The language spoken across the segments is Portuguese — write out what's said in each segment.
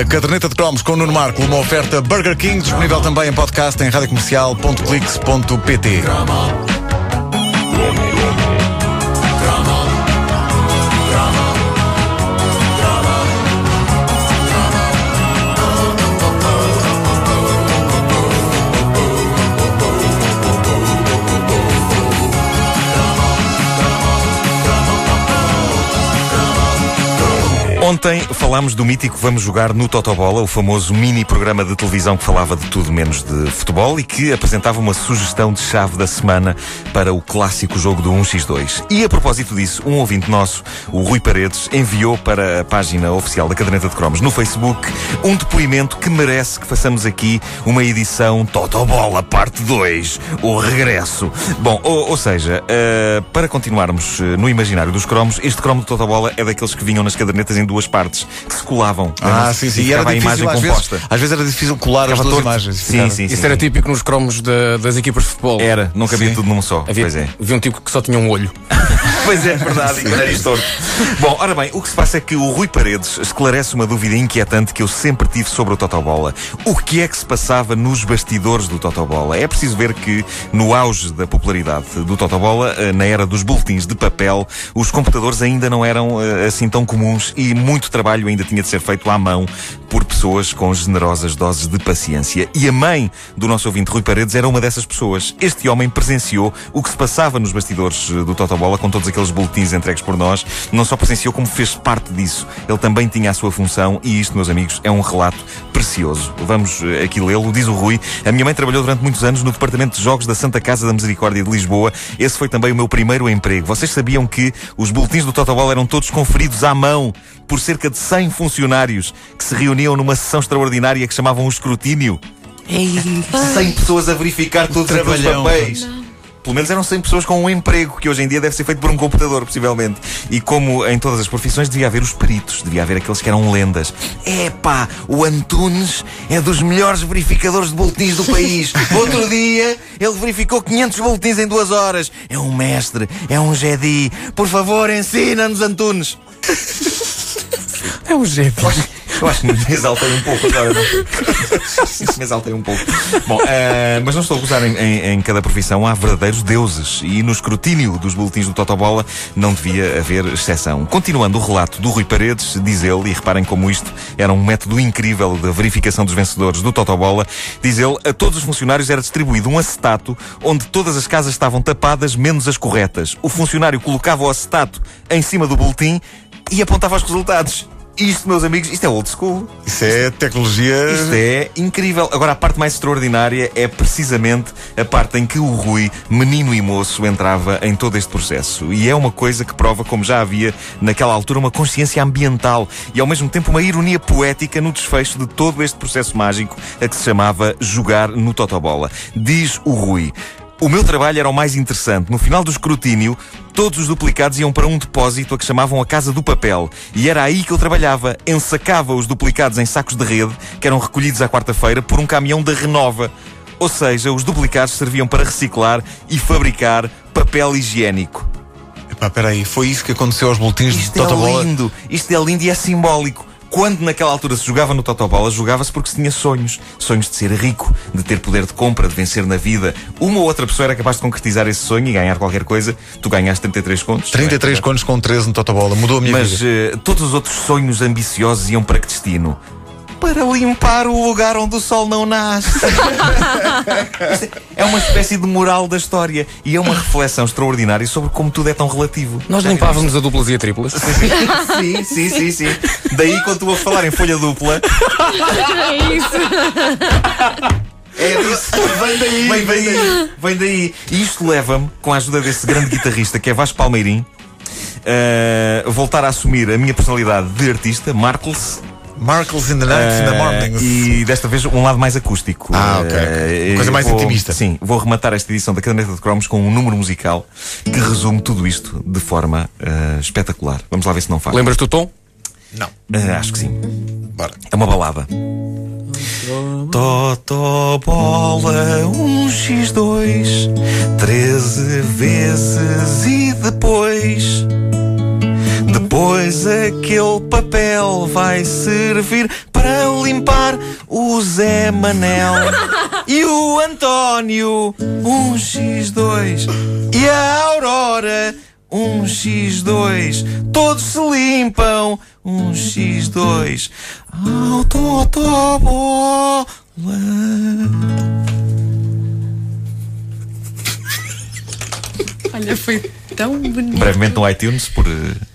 A caderneta de cromos com o Nuno Markl, uma oferta Burger King, disponível também em podcast em radiocomercial.clix.pt. Ontem falámos do mítico Vamos Jogar no Totobola, o famoso mini-programa de televisão que falava de tudo menos de futebol e que apresentava uma sugestão de chave da semana para o clássico jogo do 1x2. E a propósito disso, um ouvinte nosso, o Rui Paredes, enviou para a página oficial da Caderneta de Cromos no Facebook um depoimento que merece que façamos aqui uma edição Totobola parte 2, o regresso. Bom, ou seja, para continuarmos no imaginário dos cromos, este cromo do Totobola é daqueles que vinham nas cadernetas em duas partes, que se colavam. Sim. E era difícil, a imagem composta. Às vezes era difícil colar as duas imagens. Sim. Era típico nos cromos das equipas de futebol. Era, não cabia tudo num só. Havia um tipo que só tinha um olho. Pois é, verdade. Bom, ora bem, o que se passa é que o Rui Paredes esclarece uma dúvida inquietante que eu sempre tive sobre o Totobola. O que é que se passava nos bastidores do Totobola? É preciso ver que, no auge da popularidade do Totobola, na era dos boletins de papel, os computadores ainda não eram assim tão comuns e muito trabalho ainda tinha de ser feito à mão por pessoas com generosas doses de paciência. E a mãe do nosso ouvinte Rui Paredes era uma dessas pessoas. Este homem presenciou o que se passava nos bastidores do Totobola com todos aqueles boletins entregues por nós. Não só presenciou como fez parte disso. Ele também tinha a sua função e isto, meus amigos, é um relato precioso. Vamos aqui lê-lo. Diz o Rui: a minha mãe trabalhou durante muitos anos no departamento de jogos da Santa Casa da Misericórdia de Lisboa. Esse foi também o meu primeiro emprego. Vocês sabiam que os boletins do Totobola eram todos conferidos à mão por cerca de 100 funcionários que se reuniam numa sessão extraordinária que chamavam o escrutínio? 100 pessoas a verificar todos os papéis. Não. Pelo menos eram 100 pessoas com um emprego que hoje em dia deve ser feito por um computador, possivelmente. E como em todas as profissões, devia haver os peritos, devia haver aqueles que eram lendas. Epá, o Antunes é dos melhores verificadores de boletins do país. Outro dia, ele verificou 500 boletins em 2 horas. É um mestre, é um Jedi. Por favor, ensina-nos, Antunes. É um Jedi. Eu acho que me exaltei um pouco agora. Bom, mas não estou a gozar. Em cada profissão há verdadeiros deuses e no escrutínio dos boletins do Totobola não devia haver exceção. Continuando o relato do Rui Paredes, diz ele, e reparem como isto era um método incrível da verificação dos vencedores do Totobola, diz ele, a todos os funcionários era distribuído um acetato onde todas as casas estavam tapadas, menos as corretas. O funcionário colocava o acetato em cima do boletim e apontava os resultados. Isto, meus amigos, isto é old school. Isto é tecnologia... Isto é incrível. Agora, a parte mais extraordinária é precisamente a parte em que o Rui, menino e moço, entrava em todo este processo. E é uma coisa que prova, como já havia naquela altura, uma consciência ambiental e, ao mesmo tempo, uma ironia poética no desfecho de todo este processo mágico a que se chamava Jogar no Totobola. Diz o Rui: o meu trabalho era o mais interessante. No final do escrutínio, todos os duplicados iam para um depósito a que chamavam a Casa do Papel. E era aí que eu trabalhava. Ensacava os duplicados em sacos de rede, que eram recolhidos à quarta-feira por um caminhão da Renova. Ou seja, os duplicados serviam para reciclar e fabricar papel higiênico. Epá, peraí, foi isso que aconteceu aos boletins de Totobola? Isto é lindo e é simbólico. Quando naquela altura se jogava no Totobola, jogava-se porque se tinha sonhos. Sonhos de ser rico, de ter poder de compra, de vencer na vida. Uma ou outra pessoa era capaz de concretizar esse sonho e ganhar qualquer coisa. Tu ganhaste 33 contos. 33 contos com 13 no Totobola. Mudou a minha vida. Mas todos os outros sonhos ambiciosos iam para que destino? Para limpar o lugar onde o sol não nasce. É uma espécie de moral da história e é uma reflexão extraordinária sobre como tudo é tão relativo. Nós limpávamos a duplas e a triplas. Sim. Daí, quando tu a falar em folha dupla... É isso. É disso, vem daí. E isto leva-me, com a ajuda desse grande guitarrista que é Vasco Palmeirim, voltar a assumir a minha personalidade de artista, Markl in the night, in the mornings. E desta vez um lado mais acústico. Ok. Coisa mais intimista. Sim, vou rematar esta edição da Caderneta de Cromos com um número musical que resume tudo isto de forma espetacular. Vamos lá ver se não faz. Lembras-te o tom? Não. Acho que sim. Bora. É uma balada. Totobola 1x2, 13 vezes e depois... Depois aquele papel vai servir para limpar o Zé Manel e o António, 1x2, e a Aurora, 1x2, todos se limpam, 1x2, ao Totobola. Olha, foi tão bonito. Brevemente no iTunes por 5€.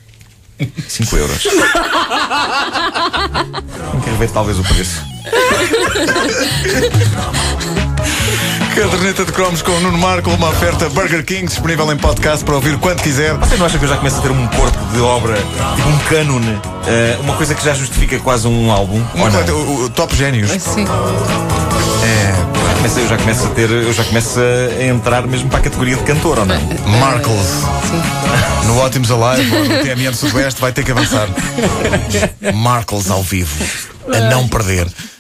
Não quero ver talvez o preço. Caderneta de cromos com o Nuno Markl, uma oferta Burger King, disponível em podcast para ouvir quando quiser. Você não acha que eu já começo a ter um corpo de obra, tipo um cânone, uma coisa que já justifica quase um álbum? O Top Génios. Sim. Eu já começo a entrar mesmo para a categoria de cantor, ou não? Markls. Sim. No Ótimos Alive ou no TMN Sudoeste vai ter que avançar. Markls ao vivo. A não perder.